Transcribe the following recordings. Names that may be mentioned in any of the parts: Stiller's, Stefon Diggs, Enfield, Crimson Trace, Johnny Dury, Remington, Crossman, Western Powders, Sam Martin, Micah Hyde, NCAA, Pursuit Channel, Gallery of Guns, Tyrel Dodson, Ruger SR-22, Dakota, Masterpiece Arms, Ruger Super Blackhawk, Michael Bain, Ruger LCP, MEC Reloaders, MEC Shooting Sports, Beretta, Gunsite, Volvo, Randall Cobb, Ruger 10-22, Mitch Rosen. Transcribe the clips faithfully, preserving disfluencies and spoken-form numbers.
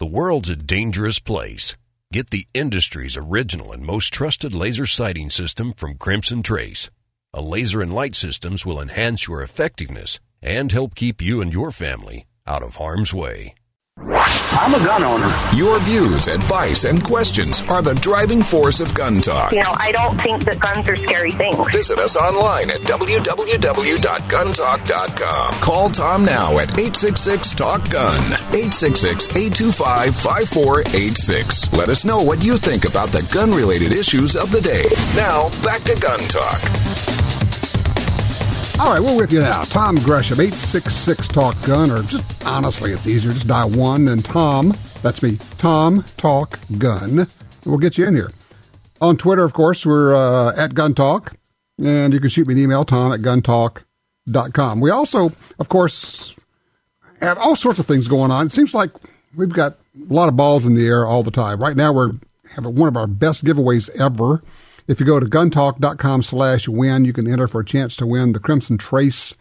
The world's a dangerous place. Get the industry's original and most trusted laser sighting system from Crimson Trace. A laser and light systems will enhance your effectiveness and help keep you and your family out of harm's way. I'm a gun owner. Your views, advice, and questions are the driving force of Gun Talk. You know, I don't think that guns are scary things. Visit us online at w w w dot gun talk dot com. Call Tom now at eight six six talk gun, eight six six, eight two five, five four eight six. Let us know what you think about the gun-related issues of the day. Now, back to Gun Talk. All right, we're with you now. Tom Gresham, eight six six talk gun, or just honestly, it's easier. Just dial one and Tom, that's me, Tom Talk Gun, and we'll get you in here. On Twitter, of course, we're uh, at Gun Talk, and you can shoot me an email, Tom at gun talk dot com. We also, of course, have all sorts of things going on. It seems like we've got a lot of balls in the air all the time. Right now, we're having one of our best giveaways ever. If you go to gun talk dot com slash win, you can enter for a chance to win the Crimson Trace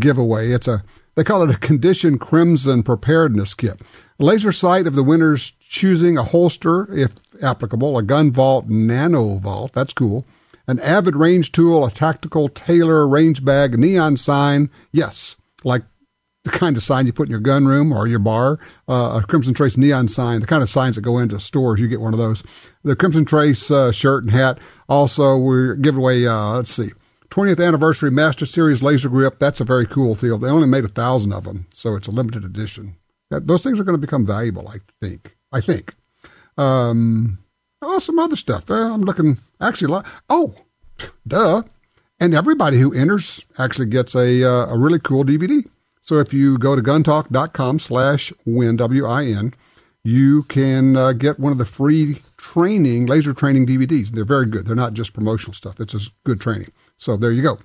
giveaway. It's a they call it a Condition Crimson Preparedness Kit. A laser sight of the winner's choosing, a holster, if applicable, a gun vault, nano vault, that's cool, an Avid range tool, a tactical tailor, range bag, neon sign, yes, like the kind of sign you put in your gun room or your bar, uh, a Crimson Trace neon sign, the kind of signs that go into stores. You get one of those. The Crimson Trace uh, shirt and hat. Also, we're giving away, uh, let's see, twentieth Anniversary Master Series Laser Grip. That's a very cool deal. They only made a thousand of them, so it's a limited edition. That, those things are going to become valuable, I think. I think. Um, oh, some other stuff. Uh, I'm looking, actually, a lot. Oh, duh. And everybody who enters actually gets a uh, a really cool D V D. So if you go to gun talk dot com slash win, W I N, you can uh, get one of the free training, laser training D V Ds. They're very good. They're not just promotional stuff. It's just good training. So there you go.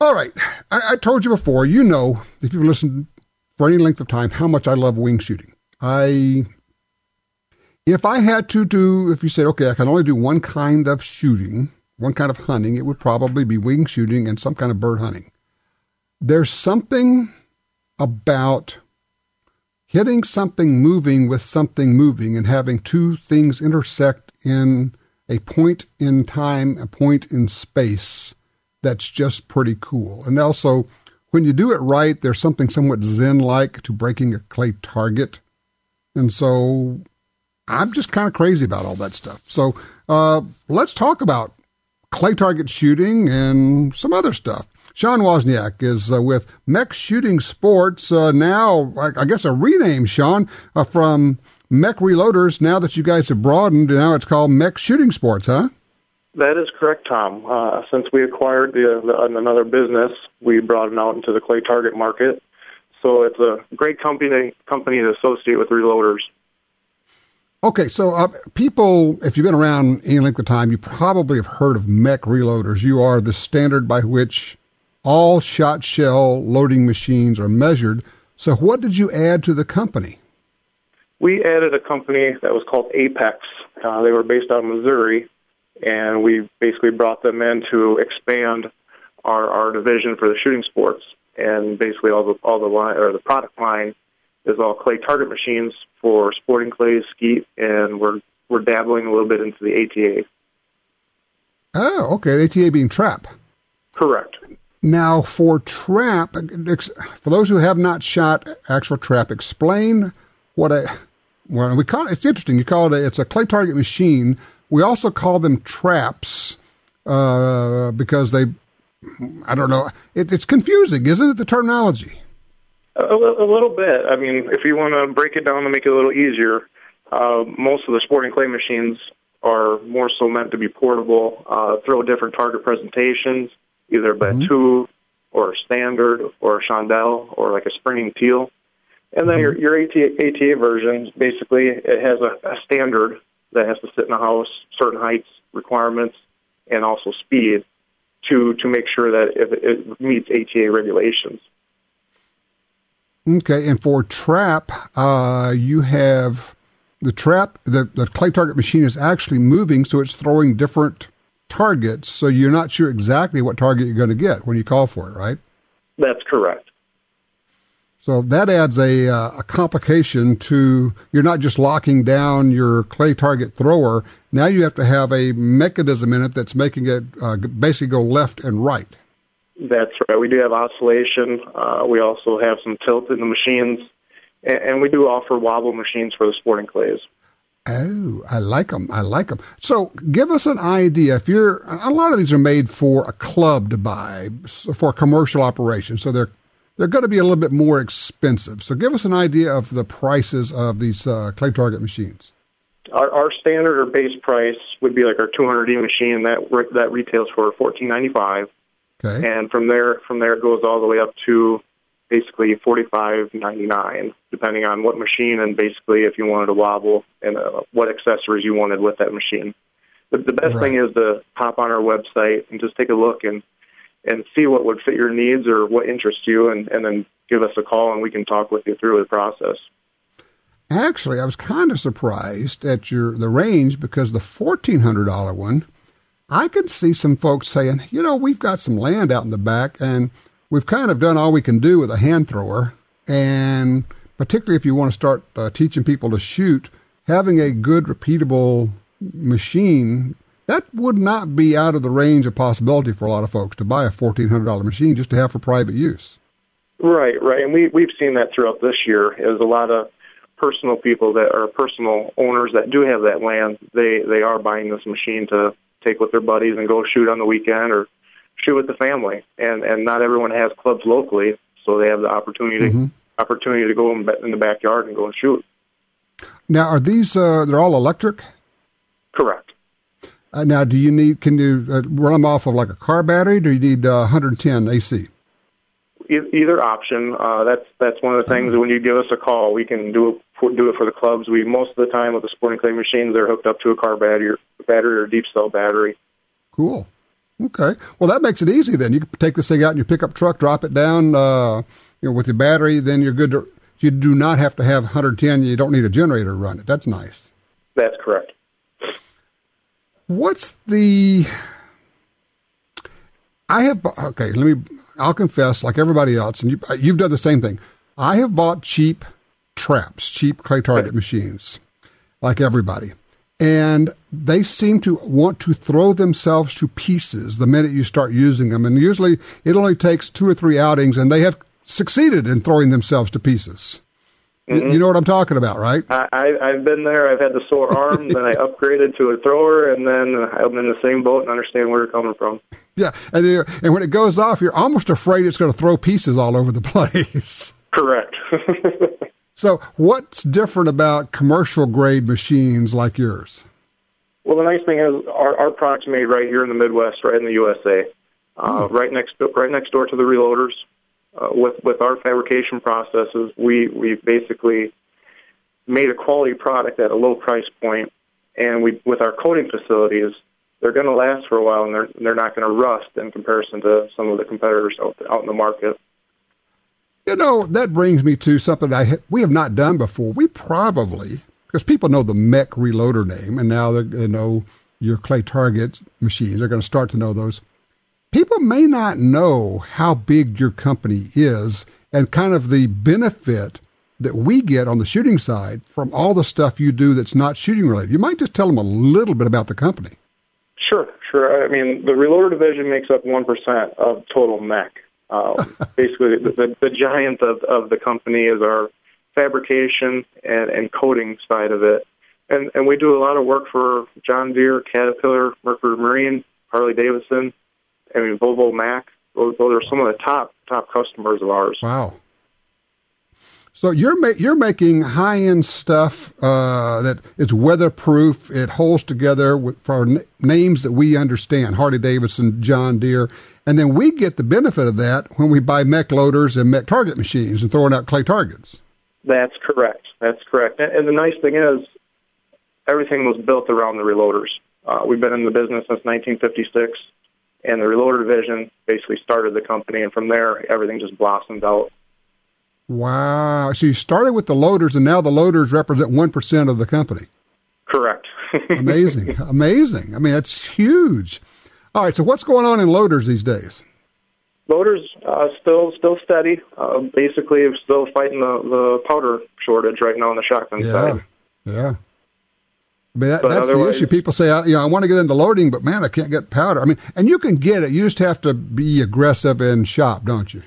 All right. I, I told you before, you know, if you've listened for any length of time, how much I love wing shooting. I, if I had to do, if you said, okay, I can only do one kind of shooting, one kind of hunting, it would probably be wing shooting and some kind of bird hunting. There's something about hitting something moving with something moving and having two things intersect in a point in time, a point in space, that's just pretty cool. And also, when you do it right, there's something somewhat zen-like to breaking a clay target. And so I'm just kind of crazy about all that stuff. So uh, let's talk about clay target shooting and some other stuff. Sean Wozniak is uh, with M E C Shooting Sports, uh, now, I, I guess, a rename, Sean, uh, from M E C Reloaders. Now that you guys have broadened, now it's called M E C Shooting Sports, huh? That is correct, Tom. Uh, since we acquired the, the, another business, we broadened out into the clay target market. So it's a great company, company to associate with Reloaders. Okay, so uh, people, if you've been around any length of time, you probably have heard of M E C Reloaders. You are the standard by which all shot shell loading machines are measured. So what did you add to the company? We added a company that was called Apex. Uh, they were based out of Missouri, and we basically brought them in to expand our, our division for the shooting sports. And basically all the all the line or the product line is all clay target machines for sporting clays, skeet, and we're we're dabbling a little bit into the A T A. Oh, okay. A T A being trap. Correct. Now, for trap, for those who have not shot actual trap, explain what a, well, we call it, it's interesting, you call it, a, it's a clay target machine. We also call them traps uh, because they, I don't know, it, it's confusing, isn't it, the terminology? A, a little bit. I mean, if you want to break it down to make it a little easier, uh, most of the sporting clay machines are more so meant to be portable, uh, throw different target presentations, either Batuu or standard or Chandelle or like a springing teal. And then your, your A T A, A T A version, basically it has a, a standard that has to sit in a house, certain heights, requirements, and also speed to, to make sure that if it meets A T A regulations. Okay, and for trap, uh, you have the trap, the, the clay target machine is actually moving, so it's throwing different targets, so you're not sure exactly what target you're going to get when you call for it, right? That's correct. So that adds a, uh, a complication to, you're not just locking down your clay target thrower. Now you have to have a mechanism in it that's making it uh, basically go left and right. That's right. We do have oscillation. Uh, we also have some tilt in the machines. And, and we do offer wobble machines for the sporting clays. Oh, I like them. I like them. So give us an idea. If you're, a lot of these are made for a club to buy, for commercial operation. So they're they're going to be a little bit more expensive. So give us an idea of the prices of these uh, clay target machines. Our, our standard or base price would be like our two hundred D machine that re- that retails for fourteen ninety-five. Okay. And from there, from there it goes all the way up to basically forty-five ninety-nine, depending on what machine and basically if you wanted to wobble and uh, what accessories you wanted with that machine. The, the best right. thing is to hop on our website and just take a look and. and see what would fit your needs or what interests you, and, and then give us a call, and we can talk with you through the process. Actually, I was kind of surprised at your the range because the fourteen hundred dollars one, I could see some folks saying, you know, we've got some land out in the back, and we've kind of done all we can do with a hand thrower, and particularly if you want to start uh, teaching people to shoot, having a good, repeatable machine, that would not be out of the range of possibility for a lot of folks to buy a fourteen hundred dollars machine just to have for private use. Right, right. And we, we've seen that throughout this year is a lot of personal people that are personal owners that do have that land. They, they are buying this machine to take with their buddies and go shoot on the weekend or shoot with the family. And, and not everyone has clubs locally, so they have the opportunity, mm-hmm. opportunity to go in the backyard and go and shoot. Now, are these, uh, they're all electric? Correct. Uh, now, do you need, can you uh, run them off of like a car battery? Do you need uh, one ten A C? E- either option. Uh, that's that's one of the things. Mm-hmm. When you give us a call, we can do it for, do it for the clubs. We most of the time with the sporting clay machines, they're hooked up to a car battery or, battery or deep cell battery. Cool. Okay. Well, that makes it easy then. You can take this thing out in your pickup truck, drop it down uh, you know, with your battery, then you're good to, you do not have to have one ten. You don't need a generator to run it. That's nice. That's correct. What's the, I have, okay, let me, I'll confess, like everybody else, and you, you've done the same thing. I have bought cheap traps, cheap clay target machines, like everybody. And they seem to want to throw themselves to pieces the minute you start using them. And usually it only takes two or three outings, and they have succeeded in throwing themselves to pieces. Mm-hmm. You know what I'm talking about, right? I, I've been there. I've had the sore arm, then I upgraded to a thrower, and then I'm in the same boat and understand where you're coming from. Yeah, and, and when it goes off, you're almost afraid it's going to throw pieces all over the place. Correct. So what's different about commercial-grade machines like yours? Well, the nice thing is our, our product's made right here in the Midwest, right in the U S A, uh, oh. right next right next door to the reloaders. Uh, with with our fabrication processes, we we basically made a quality product at a low price point, and we with our coating facilities, they're going to last for a while, and they're they're not going to rust in comparison to some of the competitors out, out in the market. You know, that brings me to something I ha- we have not done before. We probably, because people know the M E C Reloader name, and now they know your clay target machines. They're going to start to know those. People may not know how big your company is and kind of the benefit that we get on the shooting side from all the stuff you do that's not shooting related. You might just tell them a little bit about the company. Sure, sure. I mean, the Reloader division makes up one percent of total M E C. Um, basically, the, the, the giant of, of the company is our fabrication and, and coating side of it. And, and we do a lot of work for John Deere, Caterpillar, Mercury Marine, Harley-Davidson, I mean, Volvo, Mack, those are some of the top top customers of ours. Wow. So you're ma- you're making high-end stuff uh, that it's weatherproof. It holds together with, for n- names that we understand, Harley-Davidson, John Deere. And then we get the benefit of that when we buy M E C loaders and M E C target machines and throwing out clay targets. That's correct. That's correct. And, and the nice thing is everything was built around the reloaders. Uh, we've been in the business since nineteen fifty-six. And the Reloader division basically started the company, and from there, everything just blossomed out. Wow. So you started with the loaders, and now the loaders represent one percent of the company. Correct. Amazing. Amazing. I mean, that's huge. All right, so what's going on in loaders these days? Loaders uh, still still steady. Uh, basically, we're still fighting the, the powder shortage right now on the shotgun yeah. side. Yeah. I mean, that, that's the issue. People say, I, you know, I want to get into loading, but man, I can't get powder. I mean, and you can get it. You just have to be aggressive and shop, don't you?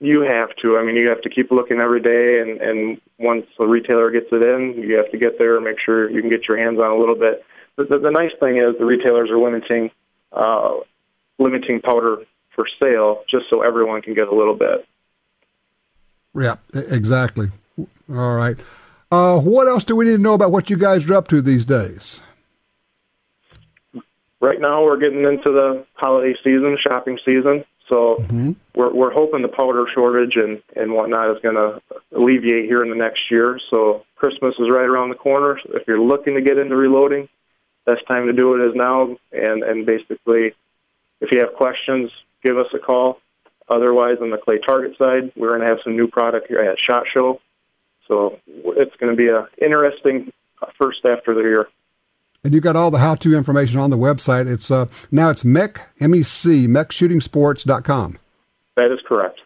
You have to. I mean, you have to keep looking every day, and, and once the retailer gets it in, you have to get there and make sure you can get your hands on a little bit. The, the, the nice thing is the retailers are limiting uh, limiting powder for sale just so everyone can get a little bit. Yeah, exactly. All right. Uh, what else do we need to know about what you guys are up to these days? Right now we're getting into the holiday season, shopping season, so mm-hmm. we're, we're hoping the powder shortage and, and whatnot is going to alleviate here in the next year. So Christmas is right around the corner. So if you're looking to get into reloading, best time to do it is now, and, and basically if you have questions, give us a call. Otherwise, on the clay target side, we're going to have some new product here at SHOT Show. So it's going to be an interesting first after the year. And you've got all the how-to information on the website. It's uh, now it's M E C, M E C, M E C Shooting Sports dot com. That is correct.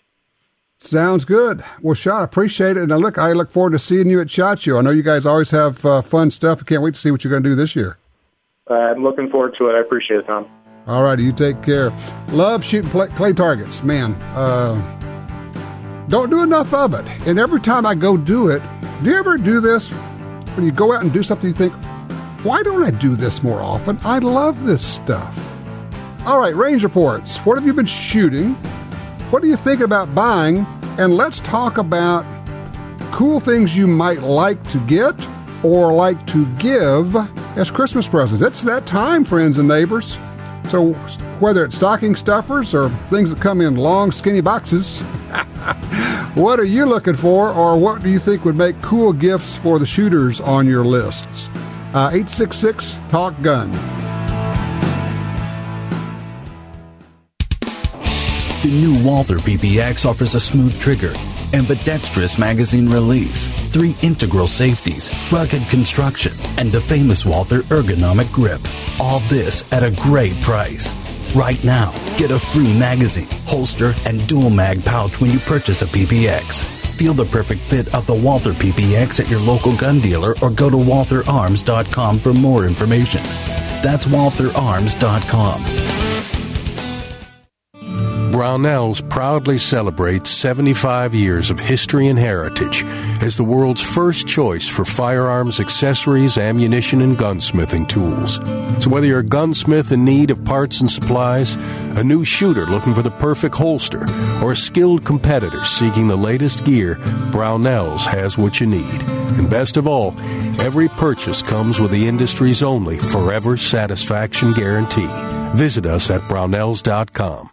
Sounds good. Well, Sean, I appreciate it. And I look, I look forward to seeing you at SHOT Show. I know you guys always have uh, fun stuff. I can't wait to see what you're going to do this year. Uh, I'm looking forward to it. I appreciate it, Tom. All righty, you take care. Love shooting clay targets, man. Uh, don't do enough of it. And every time I go do it, do you ever do this? When you go out and do something, you think, why don't I do this more often? I love this stuff. All right, range reports. What have you been shooting? What do you think about buying? And let's talk about cool things you might like to get or like to give as Christmas presents. It's that time, friends and neighbors. So whether it's stocking stuffers or things that come in long, skinny boxes, what are you looking for, or what do you think would make cool gifts for the shooters on your lists? Uh, eight six six, talk gun. The new Walther P P X offers a smooth trigger, ambidextrous magazine release, three integral safeties, rugged construction, and the famous Walther ergonomic grip. All this at a great price. Right now, get a free magazine, holster, and dual mag pouch when you purchase a P P X. Feel the perfect fit of the Walther P P X at your local gun dealer or go to walther arms dot com for more information. That's walther arms dot com. Brownells proudly celebrates seventy-five years of history and heritage as the world's first choice for firearms, accessories, ammunition, and gunsmithing tools. So whether you're a gunsmith in need of parts and supplies, a new shooter looking for the perfect holster, or a skilled competitor seeking the latest gear, Brownells has what you need. And best of all, every purchase comes with the industry's only forever satisfaction guarantee. Visit us at brownells dot com.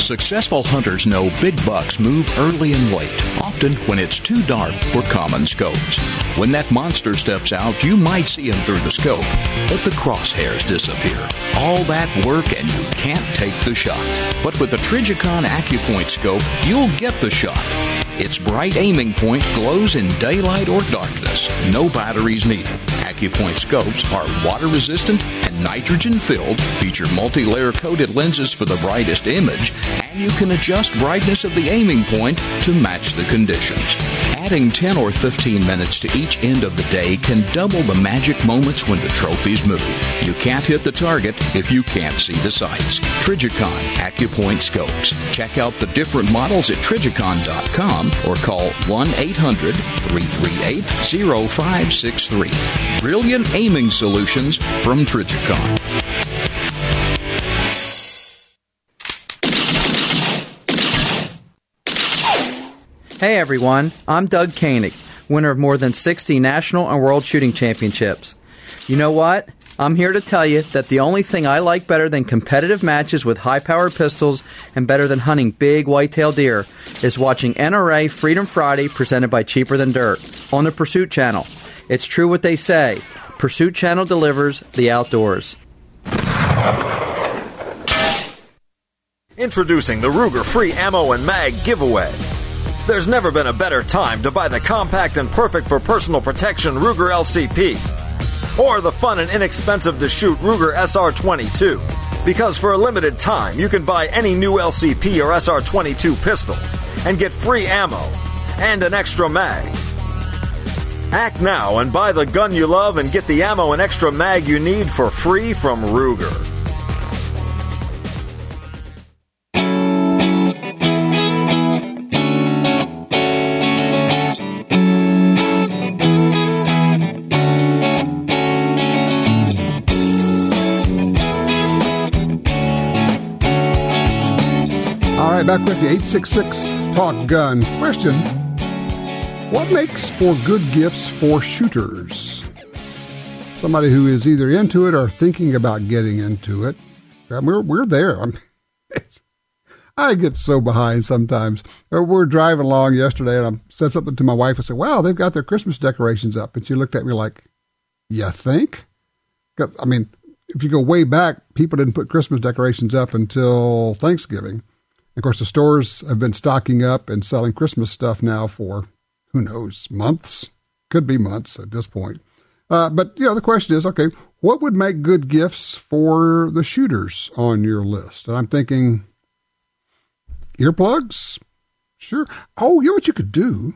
Successful hunters know big bucks move early and late, often when it's too dark for common scopes. When that monster steps out, you might see him through the scope, but the crosshairs disappear. All that work and you can't take the shot. But with the Trijicon AccuPoint scope, you'll get the shot. Its bright aiming point glows in daylight or darkness. No batteries needed. AccuPoint scopes are water-resistant and nitrogen-filled, feature multi-layer coated lenses for the brightest image, and you can adjust brightness of the aiming point to match the conditions. Adding ten or fifteen minutes to each end of the day can double the magic moments when the trophies move. You can't hit the target if you can't see the sights. Trijicon AccuPoint Scopes. Check out the different models at trijicon dot com or call one eight hundred, three three eight, oh five six three. Brilliant aiming solutions from Trijicon. Hey everyone, I'm Doug Koenig, winner of more than sixty national and world shooting championships. You know what? I'm here to tell you that the only thing I like better than competitive matches with high-powered pistols and better than hunting big white-tailed deer is watching N R A Freedom Friday presented by Cheaper Than Dirt on the Pursuit Channel. It's true what they say. Pursuit Channel delivers the outdoors. Introducing the Ruger Free Ammo and Mag Giveaway. There's never been a better time to buy the compact and perfect for personal protection Ruger L C P or the fun and inexpensive to shoot Ruger S R twenty-two. Because for a limited time, you can buy any new L C P or S R twenty-two pistol and get free ammo and an extra mag. Act now and buy the gun you love and get the ammo and extra mag you need for free from Ruger. Back with you, eight six six talk gun. Question: what makes for good gifts for shooters? Somebody who is either into it or thinking about getting into it. We're, we're there. I mean, I get so behind sometimes. We're driving along yesterday, and I said something to my wife. I said, wow, they've got their Christmas decorations up. And she looked at me like, you think? I mean, if you go way back, people didn't put Christmas decorations up until Thanksgiving. Of course, the stores have been stocking up and selling Christmas stuff now for, who knows, months? Could be months at this point. Uh, but, you know, the question is, okay, what would make good gifts for the shooters on your list? And I'm thinking earplugs? Sure. Oh, you know what you could do?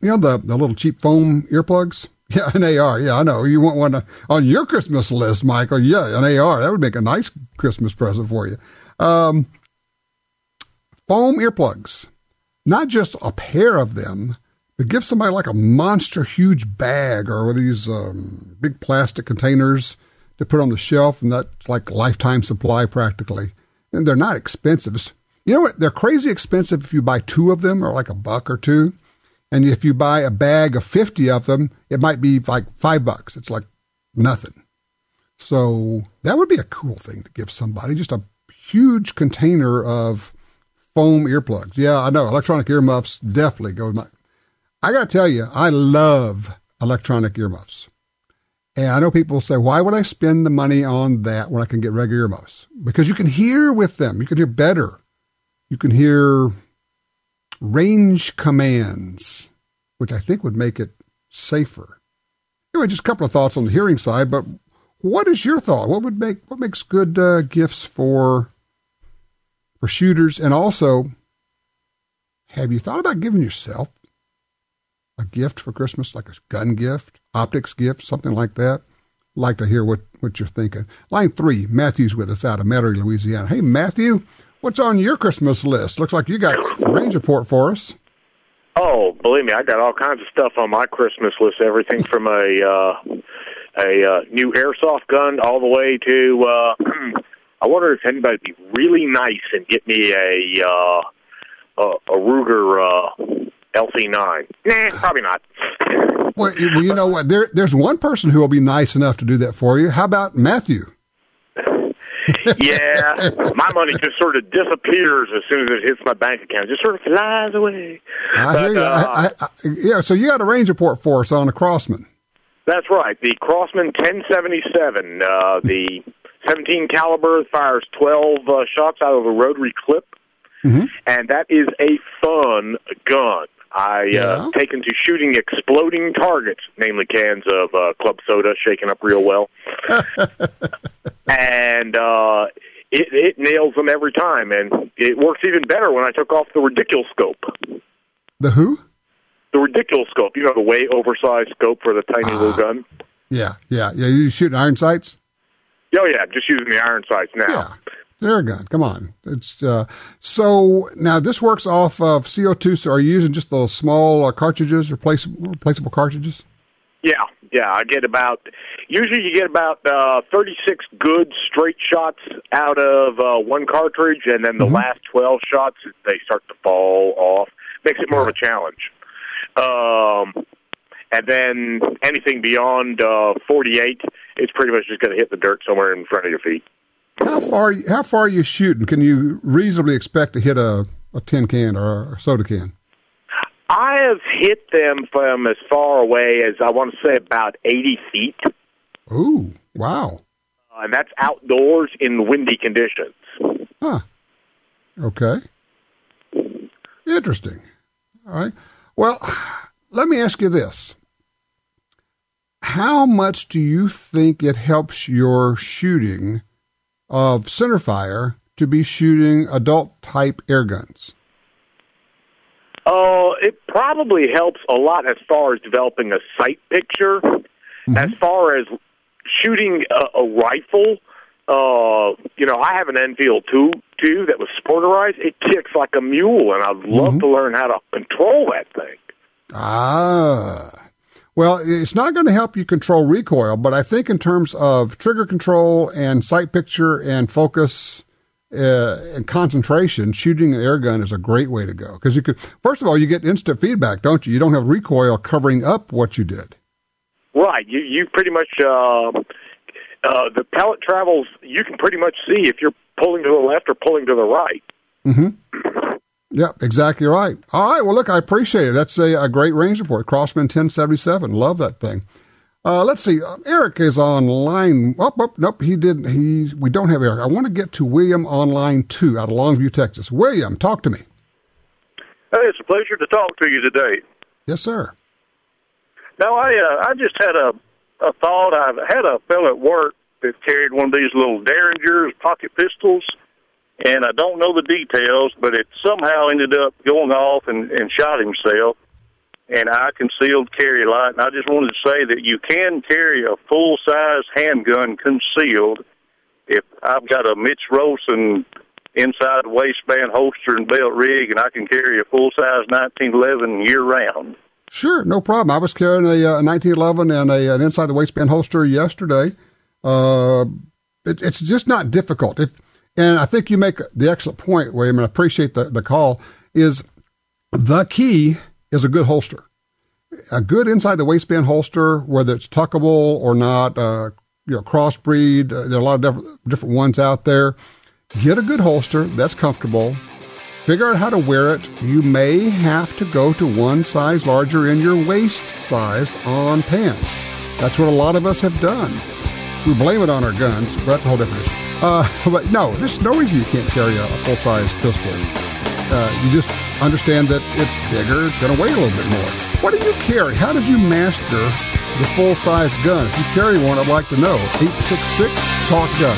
You know, the, the little cheap foam earplugs? Yeah, an A R. Yeah, I know. You want one on your Christmas list, Michael. Yeah, an A R. That would make a nice Christmas present for you. Um... Foam earplugs, not just a pair of them, but give somebody like a monster huge bag or these um, big plastic containers to put on the shelf, and that's like lifetime supply practically. And they're not expensive. You know what? They're crazy expensive if you buy two of them, or like a buck or two. And if you buy a bag of fifty of them, it might be like five bucks. It's like nothing. So that would be a cool thing to give somebody, just a huge container of foam earplugs. Yeah, I know. Electronic earmuffs definitely go with my... I got to tell you, I love electronic earmuffs. And I know people say, why would I spend the money on that when I can get regular earmuffs? Because you can hear with them. You can hear better. You can hear range commands, which I think would make it safer. Anyway, just a couple of thoughts on the hearing side, but what is your thought? What would make, what makes good uh, gifts for... for shooters? And also, have you thought about giving yourself a gift for Christmas, like a gun gift, optics gift, something like that? I'd like to hear what, what you're thinking. Line three, Matthew's with us out of Metairie, Louisiana. Hey, Matthew, what's on your Christmas list? Looks like you got a range report for us. Oh, believe me, I got all kinds of stuff on my Christmas list, everything from a, uh, a uh, new airsoft gun all the way to... Uh, I wonder if anybody would be really nice and get me a uh, a, a Ruger uh, L C nine. Nah, probably not. Well, you know what? There, there's one person who will be nice enough to do that for you. How about Matthew? Yeah, my money just sort of disappears as soon as it hits my bank account. It just sort of flies away. I but, hear you. Uh, I, I, I, yeah, so you got a range report for us on a Crossman. That's right. The Crossman ten seventy-seven, uh, the... seventeen caliber fires twelve uh, shots out of a rotary clip, mm-hmm. and that is a fun gun. I yeah. uh, taken to shooting exploding targets, namely cans of uh, club soda, shaken up real well, and uh, it, it nails them every time. And it works even better when I took off the ridiculous scope. The who? The ridiculous scope. You know, the way oversized scope for the tiny uh, little gun. Yeah, yeah, yeah. You shooting iron sights? Oh, yeah, just using the iron sights now. Yeah, they're a gun. Come on. It's uh, so now this works off of C O two, so are you using just those small uh, cartridges, replaceable, replaceable cartridges? Yeah, yeah. I get about, usually you get about uh, thirty-six good straight shots out of uh, one cartridge, and then the mm-hmm. last twelve shots, they start to fall off. Makes it more yeah. of a challenge. Um And then anything beyond uh, forty-eight, it's pretty much just going to hit the dirt somewhere in front of your feet. How far? How far are you shooting? Can you reasonably expect to hit a, a tin can or a soda can? I have hit them from as far away as I want to say about eighty feet. Ooh! Wow! Uh, and that's outdoors in windy conditions. Huh. Okay. Interesting. All right. Well, let me ask you this. How much do you think it helps your shooting of centerfire to be shooting adult-type air guns? Uh, it probably helps a lot as far as developing a sight picture. Mm-hmm. As far as shooting a, a rifle, uh, you know, I have an Enfield two, too, that was sporterized. It kicks like a mule, and I'd love mm-hmm. to learn how to control that thing. Ah. Well, it's not going to help you control recoil, but I think in terms of trigger control and sight picture and focus uh, and concentration, shooting an air gun is a great way to go. Because you could, first of all, you get instant feedback, don't you? You don't have recoil covering up what you did. Right. You you pretty much, uh, uh, the pellet travels, you can pretty much see if you're pulling to the left or pulling to the right. Mm-hmm. Yep, exactly right. All right, well, look, I appreciate it. That's a, a great range report. Crossman ten seventy-seven, love that thing. Uh, let's see, Eric is online. Oh, oh, nope, he didn't. He, we don't have Eric. I want to get to William online, too, out of Longview, Texas. William, talk to me. Hey, it's a pleasure to talk to you today. Yes, sir. Now, I uh, I just had a, a thought. I had a fellow at work that carried one of these little Derringers pocket pistols, and I don't know the details, but it somehow ended up going off and, and shot himself. And I concealed carry a lot, and I just wanted to say that you can carry a full-size handgun concealed. If I've got a Mitch Rosen inside waistband holster and belt rig, and I can carry a full-size nineteen eleven year-round. Sure, no problem. I was carrying a, a nineteen eleven and a, an inside the waistband holster yesterday. Uh, it, it's just not difficult. It, and I think you make the excellent point, William, and I appreciate the, the call, is the key is a good holster. A good inside the waistband holster, whether it's tuckable or not, uh, you know, crossbreed, uh, there are a lot of different, different ones out there. Get a good holster that's comfortable. Figure out how to wear it. You may have to go to one size larger in your waist size on pants. That's what a lot of us have done. We blame it on our guns, but that's a whole different issue. Uh, but no, there's no reason you can't carry a, a full-size pistol. Uh, you just understand that it's bigger, it's going to weigh a little bit more. What do you carry? How did you master the full-size gun? If you carry one, I'd like to know. eight six six talk gun.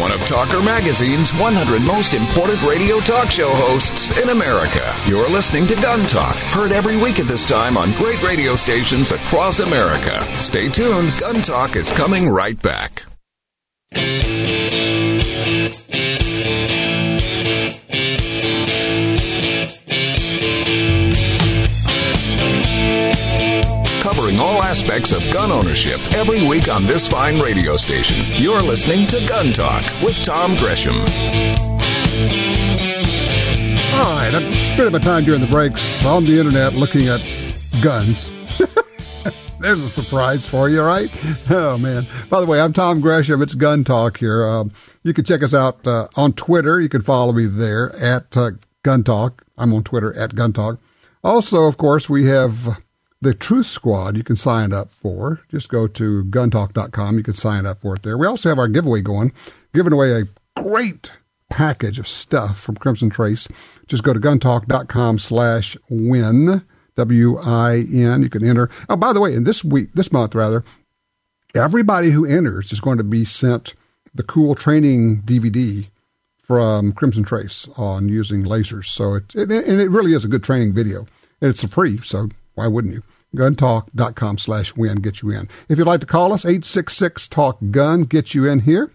One of Talker Magazine's one hundred most important radio talk show hosts in America. You're listening to Gun Talk, heard every week at this time on great radio stations across America. Stay tuned. Gun Talk is coming right back. Covering all aspects of gun ownership every week on this fine radio station, you're listening to Gun Talk with Tom Gresham. All right, I spent my time during the breaks on the internet looking at guns. There's a surprise for you, right? Oh, man. By the way, I'm Tom Gresham. It's Gun Talk here. Um, you can check us out uh, on Twitter. You can follow me there at uh, Gun Talk. I'm on Twitter at Gun Talk. Also, of course, we have the Truth Squad you can sign up for. Just go to gun talk dot com. You can sign up for it there. We also have our giveaway going, giving away a great package of stuff from Crimson Trace. Just go to gun talk dot com slash win. W I N. You can enter. Oh, by the way, in this week, this month rather, everybody who enters is going to be sent the cool training D V D from Crimson Trace on using lasers. So it, it and it really is a good training video. And it's free, so why wouldn't you? gun talk dot com slash win gets you in. If you'd like to call us, eight six six talk gun gets you in here.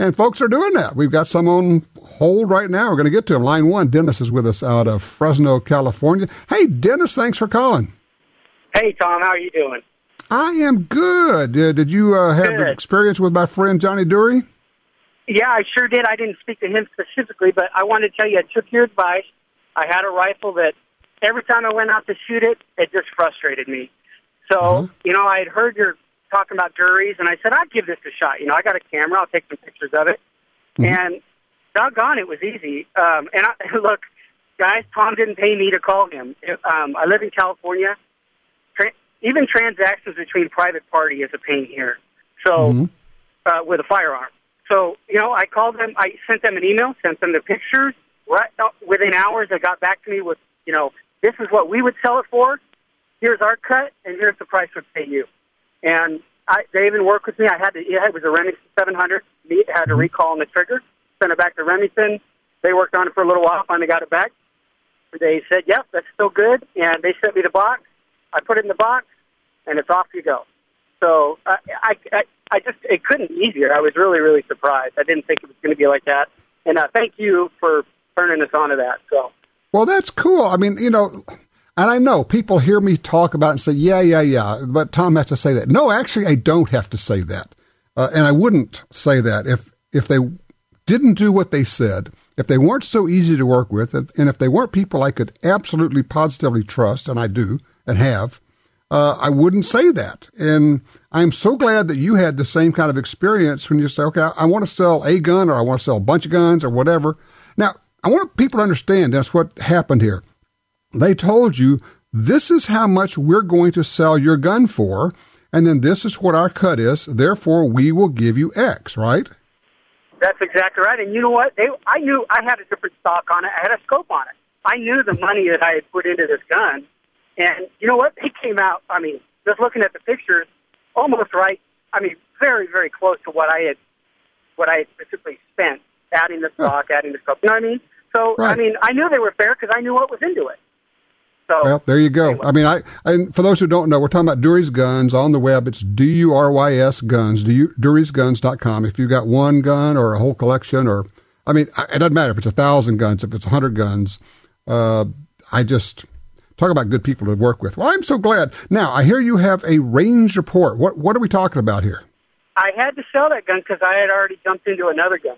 And folks are doing that. We've got some on hold right now. We're going to get to them. Line one, Dennis is with us out of Fresno, California. Hey, Dennis, thanks for calling. Hey, Tom, how are you doing? I am good. Uh, did you uh, have good. an experience with my friend Johnny Dury? Yeah, I sure did. I didn't speak to him specifically, but I wanted to tell you I took your advice. I had a rifle that every time I went out to shoot it, it just frustrated me. So, uh-huh. you know, I had heard your talking about Dury's, and I said, I'd give this a shot. You know, I got a camera. I'll take some pictures of it. Mm-hmm. And doggone, it was easy. Um, and I, look, guys, Tom didn't pay me to call him. Um, I live in California. Tra- even transactions between private party is a pain here. So, mm-hmm. uh, with a firearm. So, you know, I called them. I sent them an email, sent them the pictures. Right within hours, they got back to me with, you know, this is what we would sell it for. Here's our cut, and here's the price we'd pay you. And I, they even worked with me. I had to, yeah, it was a Remington seven hundred. Me had to recall on the trigger, sent it back to Remington. They worked on it for a little while, finally got it back. They said, yep, that's still good, and they sent me the box. I put it in the box, and it's off you go. So I, I, I, I just, it couldn't be easier. I was really, really surprised. I didn't think it was going to be like that. And uh, thank you for turning us on to that. So, well, that's cool. I mean, you know, and I know people hear me talk about it and say, yeah, yeah, yeah, but Tom has to say that. No, actually, I don't have to say that. Uh, and I wouldn't say that if if they didn't do what they said, if they weren't so easy to work with, and if they weren't people I could absolutely positively trust, and I do and have, uh, I wouldn't say that. And I'm so glad that you had the same kind of experience when you say, okay, I, I want to sell a gun, or I want to sell a bunch of guns, or whatever. Now, I want people to understand that's what happened here. They told you, this is how much we're going to sell your gun for, and then this is what our cut is, therefore we will give you X, right? That's exactly right. And you know what? They, I knew I had a different stock on it. I had a scope on it. I knew the money that I had put into this gun. And you know what? They came out, I mean, just looking at the pictures, almost right. I mean, very, very close to what I had what I had specifically spent, adding the stock, yeah. adding the scope. You know what I mean? So, right. I mean, I knew they were fair because I knew what was into it. So, well, there you go. Anyway. I mean, I, I for those who don't know, we're talking about Dury's Guns on the web. It's D U R Y S Guns, Durys Guns dot com. If you've got one gun or a whole collection, or, I mean, it doesn't matter if it's a thousand guns, if it's a hundred guns. Uh, I just, talk about good people to work with. Well, I'm so glad. Now, I hear you have a range report. What What are we talking about here? I had to sell that gun because I had already jumped into another gun.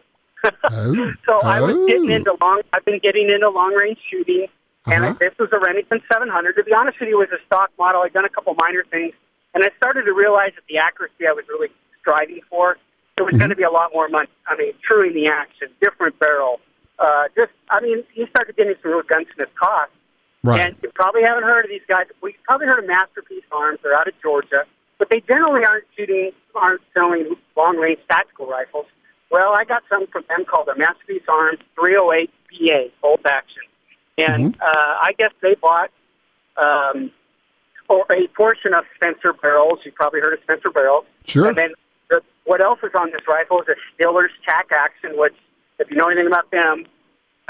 oh. So oh. I was getting into long, I've been getting into long-range shooting. And uh-huh. I, this was a Remington seven hundred. To be honest with you, it was a stock model. I'd done a couple minor things. And I started to realize that the accuracy I was really striving for, it was mm-hmm. going to be a lot more money. I mean, truing the action, different barrel. Uh, just, I mean, you started getting some real gunsmith costs. Right. And you probably haven't heard of these guys. We've probably heard of Masterpiece Arms. They're out of Georgia. But they generally aren't shooting, aren't selling long-range tactical rifles. Well, I got something from them called the Masterpiece Arms three oh eight B A, bolt action. And mm-hmm. uh, I guess they bought um, or a portion of Spencer barrels. You've probably heard of Spencer barrels. Sure. And then the, what else is on this rifle is a Stiller's tack action, which, if you know anything about them,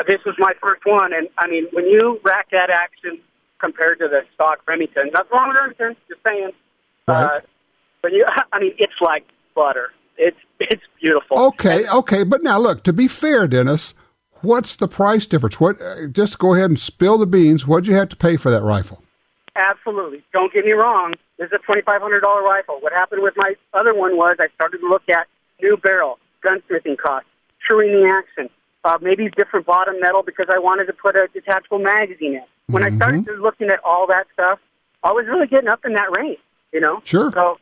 this was my first one. And, I mean, when you rack that action compared to the stock Remington, nothing wrong with Remington, just saying. Right. Uh, but, you, I mean, it's like butter. It's, it's beautiful. Okay, and, okay. But now, look, to be fair, Dennis, what's the price difference? What? Uh, just go ahead and spill the beans. What'd you have to pay for that rifle? Absolutely. Don't get me wrong. This is a twenty-five hundred dollars rifle. What happened with my other one was I started to look at new barrel, gunsmithing costs, truing the action, uh, maybe different bottom metal because I wanted to put a detachable magazine in. When mm-hmm. I started looking at all that stuff, I was really getting up in that range, you know? Sure. So,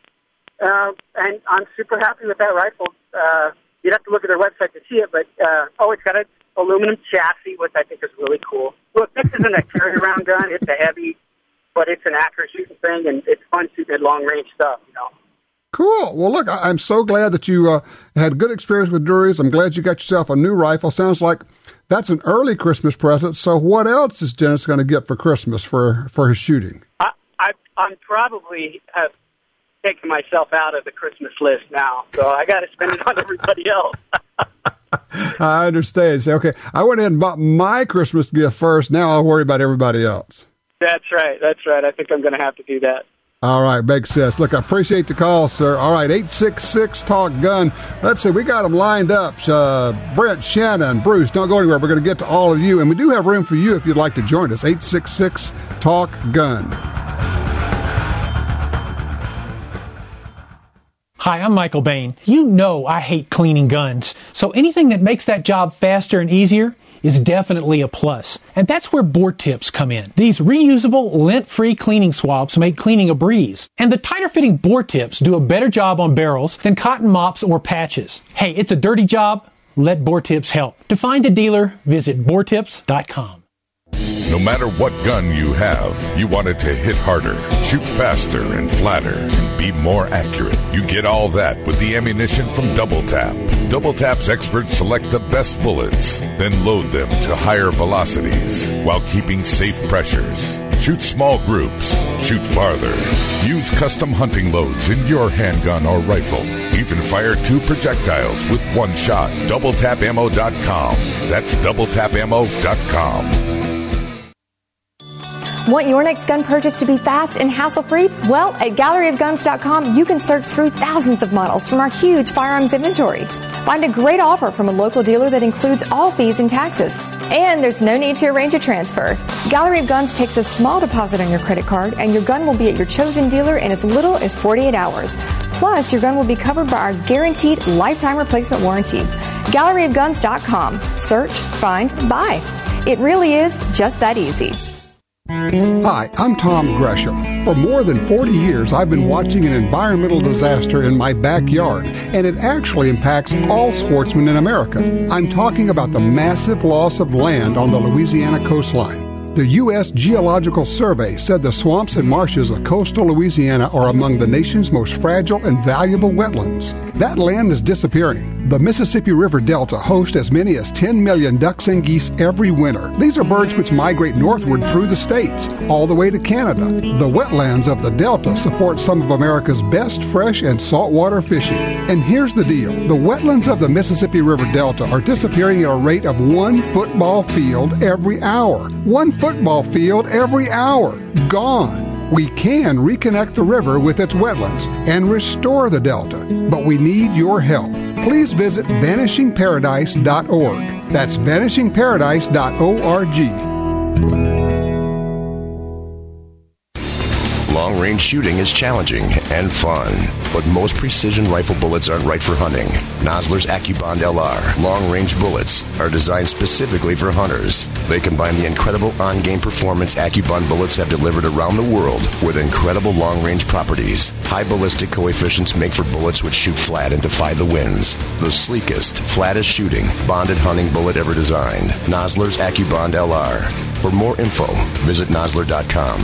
uh, and I'm super happy with that rifle. Uh, you'd have to look at their website to see it, but, uh, oh, it's got a aluminum chassis, which I think is really cool. Look, this isn't a carry-around gun. It's a heavy, but it's an accurate shooting thing, and it's fun shooting long-range stuff, you know. Cool. Well, look, I- I'm so glad that you uh, had a good experience with Dury's. I'm glad you got yourself a new rifle. Sounds like that's an early Christmas present, so what else is Dennis going to get for Christmas for, for his shooting? I, I, I'm probably have taken myself out of the Christmas list now, so I got to spend it on everybody else. I understand. Say, okay, I went ahead and bought my Christmas gift first. Now I'll worry about everybody else. That's right. That's right. I think I'm going to have to do that. All right. Makes sense. Look, I appreciate the call, sir. All right. eight six six talk gun. Let's see. We got them lined up. Uh, Brent, Shannon, Bruce, don't go anywhere. We're going to get to all of you. And we do have room for you if you'd like to join us. eight six six talk gun. Hi, I'm Michael Bain. You know I hate cleaning guns, so anything that makes that job faster and easier is definitely a plus. And that's where Bore Tips come in. These reusable, lint-free cleaning swabs make cleaning a breeze. And the tighter-fitting Bore Tips do a better job on barrels than cotton mops or patches. Hey, it's a dirty job. Let Bore Tips help. To find a dealer, visit bore tips dot com. No matter what gun you have, you want it to hit harder, shoot faster and flatter, and be more accurate. You get all that with the ammunition from Double Tap. Double Tap's experts select the best bullets, then load them to higher velocities while keeping safe pressures. Shoot small groups. Shoot farther. Use custom hunting loads in your handgun or rifle. Even fire two projectiles with one shot. double tap ammo dot com. That's double tap ammo dot com. Want your next gun purchase to be fast and hassle-free? Well, at gallery of guns dot com, you can search through thousands of models from our huge firearms inventory. Find a great offer from a local dealer that includes all fees and taxes. And there's no need to arrange a transfer. Gallery of Guns takes a small deposit on your credit card, and your gun will be at your chosen dealer in as little as forty-eight hours. Plus, your gun will be covered by our guaranteed lifetime replacement warranty. gallery of guns dot com. Search, find, buy. It really is just that easy. Hi, I'm Tom Gresham. For more than forty years, I've been watching an environmental disaster in my backyard, and it actually impacts all sportsmen in America. I'm talking about the massive loss of land on the Louisiana coastline. The U S Geological Survey said the swamps and marshes of coastal Louisiana are among the nation's most fragile and valuable wetlands. That land is disappearing. The Mississippi River Delta hosts as many as ten million ducks and geese every winter. These are birds which migrate northward through the states, all the way to Canada. The wetlands of the Delta support some of America's best fresh and saltwater fishing. And here's the deal. The wetlands of the Mississippi River Delta are disappearing at a rate of one football field every hour. One football field every hour. Gone. We can reconnect the river with its wetlands and restore the Delta, but we need your help. Please visit vanishing paradise dot org. That's vanishing paradise dot org. Long-range shooting is challenging and fun, but most precision rifle bullets aren't right for hunting. Nosler's AccuBond L R long-range bullets are designed specifically for hunters. They combine the incredible on-game performance AccuBond bullets have delivered around the world with incredible long-range properties. High ballistic coefficients make for bullets which shoot flat and defy the winds. The sleekest, flattest shooting, bonded hunting bullet ever designed. Nosler's AccuBond L R. For more info, visit nosler dot com.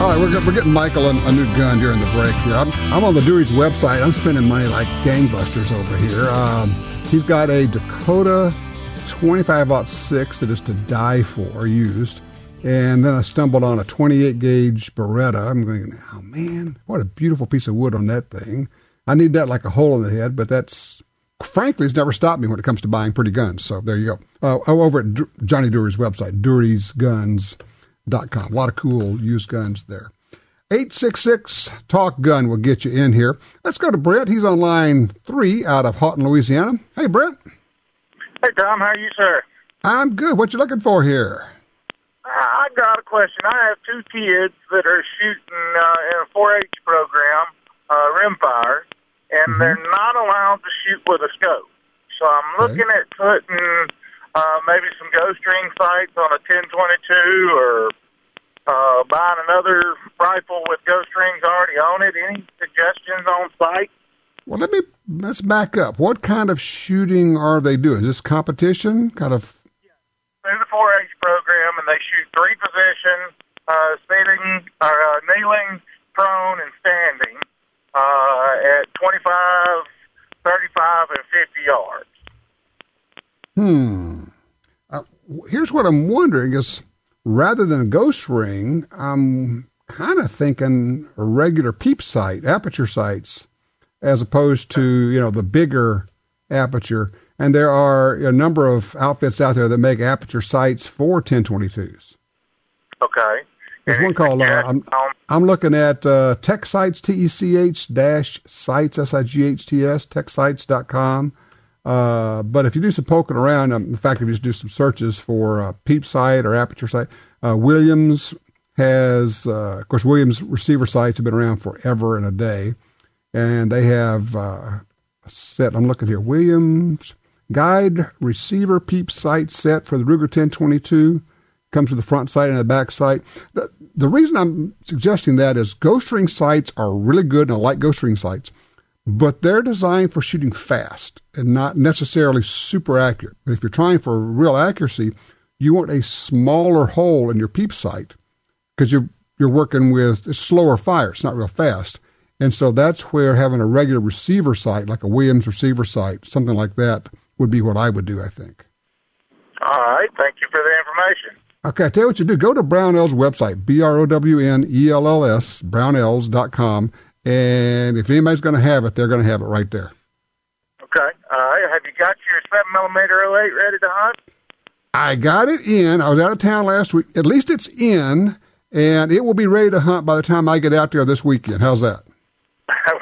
All right, we're, we're getting Michael a, a new gun during the break here. I'm, I'm on the Dury's website. I'm spending money like gangbusters over here. Um, he's got a Dakota twenty-five aught six that is to die for, used. And then I stumbled on a twenty-eight gauge Beretta. I'm going, oh, man, what a beautiful piece of wood on that thing. I need that like a hole in the head, but that's, frankly, it's never stopped me when it comes to buying pretty guns. So there you go. Uh, over at D- Johnny Dury's website, Dury's Guns. Dot com. A lot of cool used guns there. eight six six talk gun will get you in here. Let's go to Brett. He's on line three out of Houghton, Louisiana. Hey, Brett. Hey, Tom. How are you, sir? I'm good. What you looking for here? I got a question. I have two kids that are shooting uh, in a four H program, uh, rimfire, and mm-hmm. they're not allowed to shoot with a scope. So I'm looking okay. at putting... Uh, maybe some ghost ring sights on a ten twenty-two or uh, buying another rifle with ghost rings already on it. Any suggestions on sight? Well, let me, let's back up. What kind of shooting are they doing? Is this competition? Kind of? Yeah. Through the four H program, and they shoot three position, uh, sitting, or, uh, kneeling, prone, and standing uh, at twenty-five, thirty-five, and fifty yards. Hmm. Uh, here's what I'm wondering is, rather than a ghost ring, I'm kind of thinking a regular peep sight, aperture sights, as opposed to, you know, the bigger aperture. And there are a number of outfits out there that make aperture sights for ten twenty-twos. Okay. There's one called, uh, I'm, I'm looking at uh, Tech Sights, T E C H dash sights, S I G H T S, tech sights dot com. Uh, but if you do some poking around, um, in fact, if you just do some searches for uh, peep sight or aperture sight, uh, Williams has, uh, of course, Williams receiver sights have been around forever and a day. And they have uh, a set, I'm looking here, Williams guide receiver peep sight set for the Ruger ten twenty-two. Comes with the front sight and the back sight. The, the reason I'm suggesting that is ghost ring sights are really good, and I like ghost ring sights. But they're designed for shooting fast and not necessarily super accurate. But if you're trying for real accuracy, you want a smaller hole in your peep sight because you're, you're working with slower fire. It's not real fast. And so that's where having a regular receiver sight, like a Williams receiver sight, something like that, would be what I would do, I think. All right. Thank you for the information. Okay. I tell you what you do. Go to Brownells' website, B R O W N E L L S, brownells dot com, and if anybody's going to have it, they're going to have it right there. Okay. All right. Have you got your seven millimeter oh eight ready to hunt? I got it in. I was out of town last week. At least it's in, and it will be ready to hunt by the time I get out there this weekend. How's that?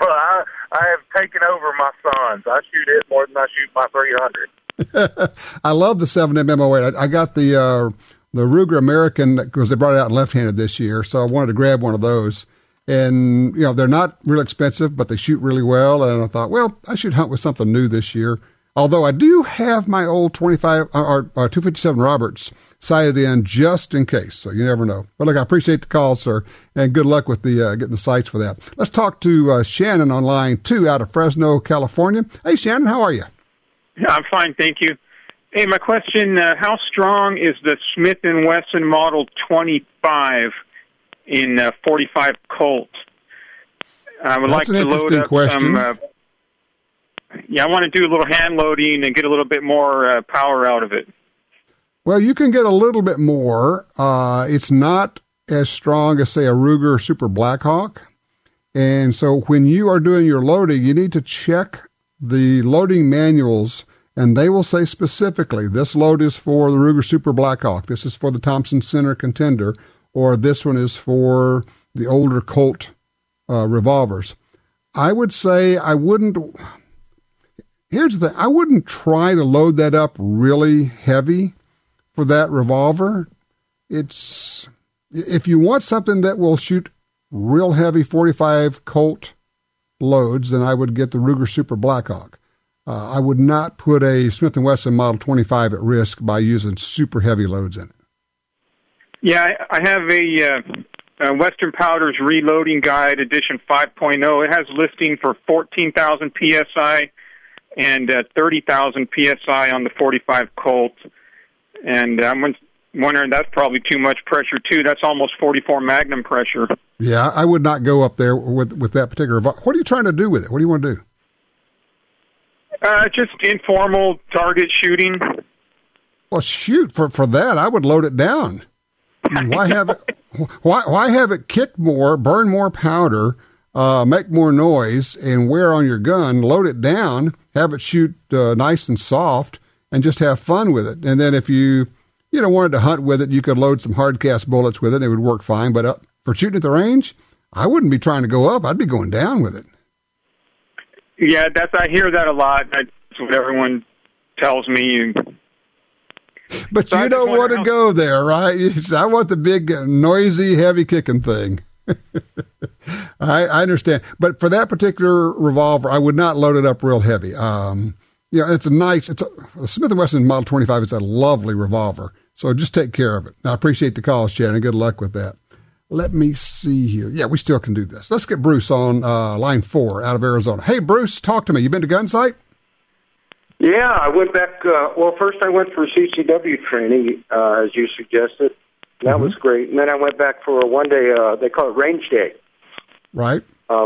Well, I, I have taken over my son's. I shoot it more than I shoot my three hundred. I love the seven millimeter oh eight. I, I got the uh, the Ruger American because they brought it out left-handed this year, so I wanted to grab one of those. And, you know, they're not real expensive, but they shoot really well. And I thought, well, I should hunt with something new this year. Although I do have my old twenty-five or, or two fifty-seven Roberts sighted in just in case, so you never know. But look, I appreciate the call, sir, and good luck with the uh, getting the sights for that. Let's talk to uh, Shannon on line two out of Fresno, California. Hey, Shannon, how are you? Yeah, I'm fine, thank you. Hey, my question: uh, how strong is the Smith and Wesson Model twenty-five in uh, forty-five Colt? I would That's like an to load up question. some. Uh, Yeah, I want to do a little hand loading and get a little bit more uh, power out of it. Well, you can get a little bit more. Uh, it's not as strong as, say, a Ruger Super Blackhawk. And so when you are doing your loading, you need to check the loading manuals, and they will say specifically, this load is for the Ruger Super Blackhawk, this is for the Thompson Center Contender, or this one is for the older Colt uh, revolvers. I would say I wouldn't... Here's the thing. I wouldn't try to load that up really heavy for that revolver. It's if you want something that will shoot real heavy forty-five Colt loads, then I would get the Ruger Super Blackhawk. Uh, I would not put a Smith and Wesson Model twenty-five at risk by using super heavy loads in it. Yeah, I have a, uh, a Western Powders Reloading Guide Edition five point oh. It has listing for fourteen thousand P S I. And uh, thirty thousand P S I on the forty-five Colt. And I'm wondering, that's probably too much pressure, too. That's almost forty-four Magnum pressure. Yeah, I would not go up there with with that particular... What are you trying to do with it? What do you want to do? Uh, just informal target shooting. Well, shoot, for, for that, I would load it down. I mean, why have it, why, why have it kick more, burn more powder, uh, make more noise, and wear on your gun, load it down... Have it shoot uh, nice and soft, and just have fun with it. And then if you, you know, wanted to hunt with it, you could load some hard cast bullets with it, and it would work fine. But uh, for shooting at the range, I wouldn't be trying to go up. I'd be going down with it. Yeah, that's I hear that a lot. That's what everyone tells me. But so you I don't want to go there, right? I want the big, noisy, heavy kicking thing. I, I understand, but for that particular revolver, I would not load it up real heavy. Um, you know, it's a nice, it's a, the Smith and Wesson Model twenty-five. It's a lovely revolver, so just take care of it. Now, I appreciate the call, Shannon. Good luck with that. Let me see here. Yeah, we still can do this. Let's get Bruce on uh, line four out of Arizona. Hey, Bruce, talk to me. You been to Gunsite? Yeah, I went back. Uh, well, first I went for C C W training, uh, as you suggested. That mm-hmm. was great. And then I went back for a one-day, uh, they call it range day. Right. Uh,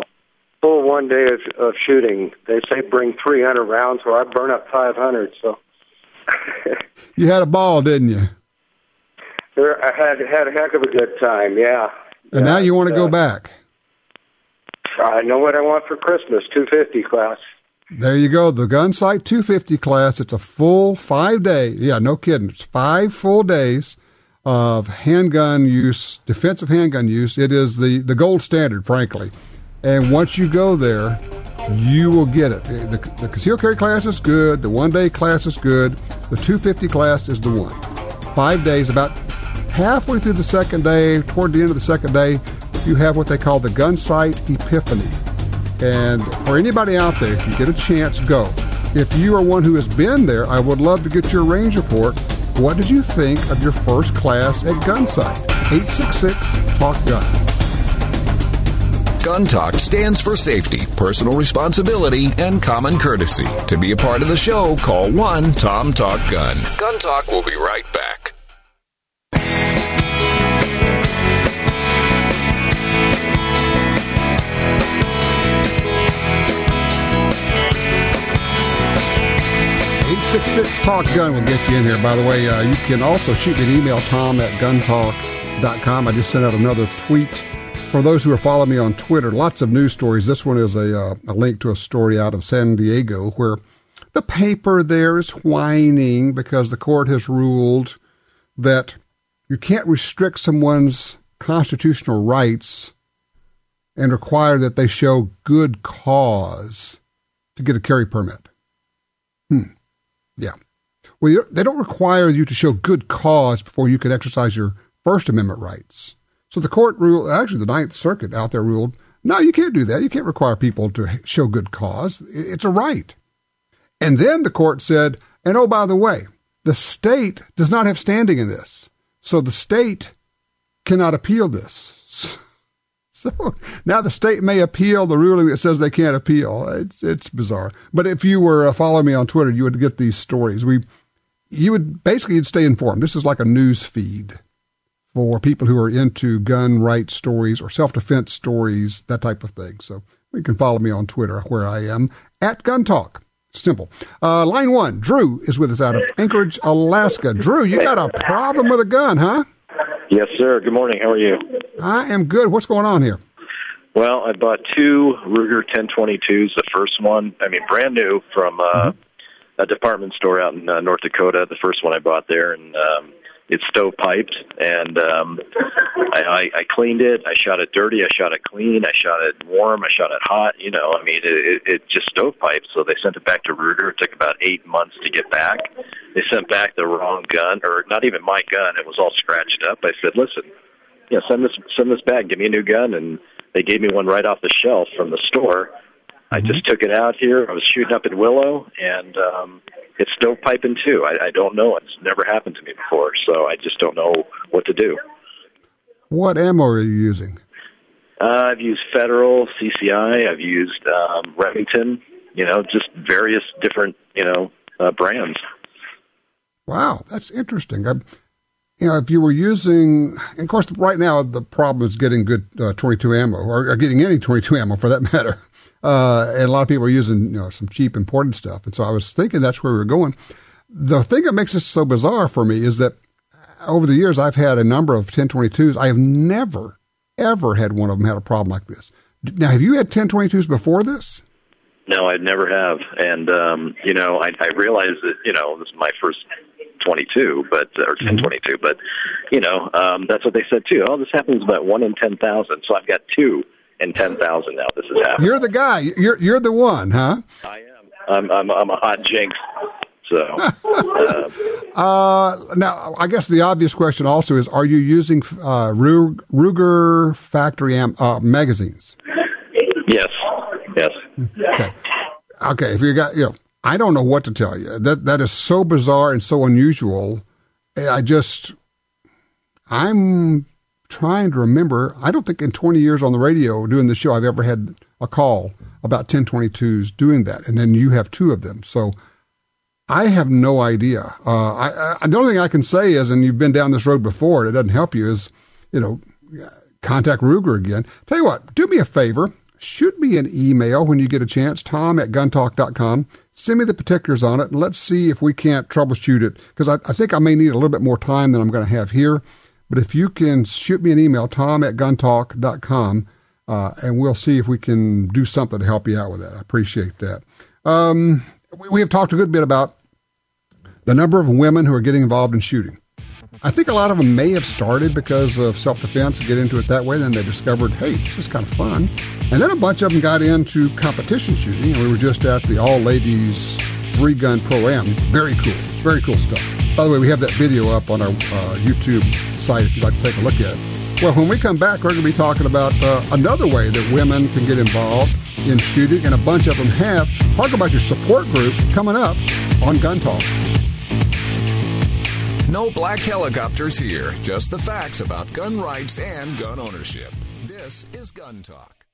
full one day of, of shooting. They say bring three hundred rounds, so I burn up five hundred. So you had a ball, didn't you? There, I had had a heck of a good time, yeah. And yeah, now you want to uh, go back. I know what I want for Christmas, two fifty class. There you go, the Gunsite two fifty class. It's a full five-day, yeah, no kidding. It's five full days of handgun use, defensive handgun use. It is the, the gold standard, frankly. And once you go there, you will get it. The, the concealed carry class is good. The one-day class is good. The two fifty class is the one. Five days, about halfway through the second day, toward the end of the second day, you have what they call the gun sight epiphany. And for anybody out there, if you get a chance, go. If you are one who has been there, I would love to get your range report. What did you think of your first class at Gunsite? eight six six talk gun. Gun Talk stands for safety, personal responsibility, and common courtesy. To be a part of the show, call one Tom Talk Gun. Gun Talk will be right back. eight six six talk gun will get you in here. By the way, uh, you can also shoot me an email, tom at gun talk dot com. I just sent out another tweet for those who are following me on Twitter. Lots of news stories. This one is a, uh, a link to a story out of San Diego where the paper there is whining because the court has ruled that you can't restrict someone's constitutional rights and require that they show good cause to get a carry permit. Hmm. Yeah. Well, they don't require you to show good cause before you can exercise your First Amendment rights. So the court ruled, actually the Ninth Circuit out there ruled, no, you can't do that. You can't require people to show good cause. It's a right. And then the court said, and oh, by the way, the state does not have standing in this. So the state cannot appeal this. So now the state may appeal the ruling that says they can't appeal. It's it's bizarre. But if you were uh, following me on Twitter, you would get these stories. We, you would basically you'd stay informed. This is like a news feed for people who are into gun rights stories or self-defense stories, that type of thing. So you can follow me on Twitter where I am at Gun Talk. Simple. Uh, line one, Drew is with us out of Anchorage, Alaska. Drew, you got a problem with a gun, huh? Yes, sir. Good morning. How are you? I am good. What's going on here? Well, I bought two Ruger ten twenty-twos. The first one, I mean, brand new from uh, mm-hmm. a department store out in uh, North Dakota. The first one I bought there, and um, it's stovepiped. And um, I, I, I cleaned it. I shot it dirty. I shot it clean. I shot it warm. I shot it hot. You know, I mean, it, it just stovepiped. So they sent it back to Ruger. It took about eight months to get back. They sent back the wrong gun, or not even my gun. It was all scratched up. I said, listen, you know, send this send this back. Give me a new gun. And they gave me one right off the shelf from the store. Mm-hmm. I just took it out here. I was shooting up in Willow, and um, it's stovepiping too. I, I don't know. It's never happened to me before, so I just don't know what to do. What ammo are you using? Uh, I've used Federal, C C I. I've used um, Remington, you know, just various different, you know, uh, brands. Wow, that's interesting. I, you know, if you were using, and of course, right now the problem is getting good uh, twenty-two ammo, or, or getting any twenty-two ammo for that matter. Uh, and a lot of people are using, you know, some cheap imported stuff. And so I was thinking that's where we were going. The thing that makes this so bizarre for me is that over the years I've had a number of ten twenty-twos. I have never, ever had one of them had a problem like this. Now, have you had ten twenty-twos before this? No, I never have. And um, you know, I, I realize that, you know, this is my first twenty-two, but or ten twenty-two, but you know, um, that's what they said too. Oh, this happens about one in ten thousand. So I've got two in ten thousand now. This is happening. You're the guy. You're you're the one, huh? I am. I'm I'm, I'm a hot jinx. So uh, uh, now, I guess the obvious question also is: are you using uh, Ruger factory am- uh, magazines? Yes. Yes. Okay. Okay. If you got, you know. I don't know what to tell you. That that is so bizarre and so unusual. I just, I'm trying to remember. I don't think in twenty years on the radio doing the show I've ever had a call about ten twenty-twos doing that. And then you have two of them. So I have no idea. Uh, I, I, the only thing I can say is, and you've been down this road before, and it doesn't help you, is, you know, contact Ruger again. Tell you what, do me a favor. Shoot me an email when you get a chance, tom at gun talk dot com. Send me the particulars on it, and let's see if we can't troubleshoot it, because I, I think I may need a little bit more time than I'm going to have here. But if you can shoot me an email, tom at gun talk dot com, uh, and we'll see if we can do something to help you out with that. I appreciate that. Um, we, we have talked a good bit about the number of women who are getting involved in shooting. I think a lot of them may have started because of self-defense and get into it that way. Then they discovered, hey, this is kind of fun. And then a bunch of them got into competition shooting. And we were just at the all-ladies three-gun pro-am. Very cool. Very cool stuff. By the way, we have that video up on our uh, YouTube site if you'd like to take a look at it. Well, when we come back, we're going to be talking about uh, another way that women can get involved in shooting. And a bunch of them have. Talk about your support group coming up on Gun Talk. No black helicopters here, just the facts about gun rights and gun ownership. This is Gun Talk.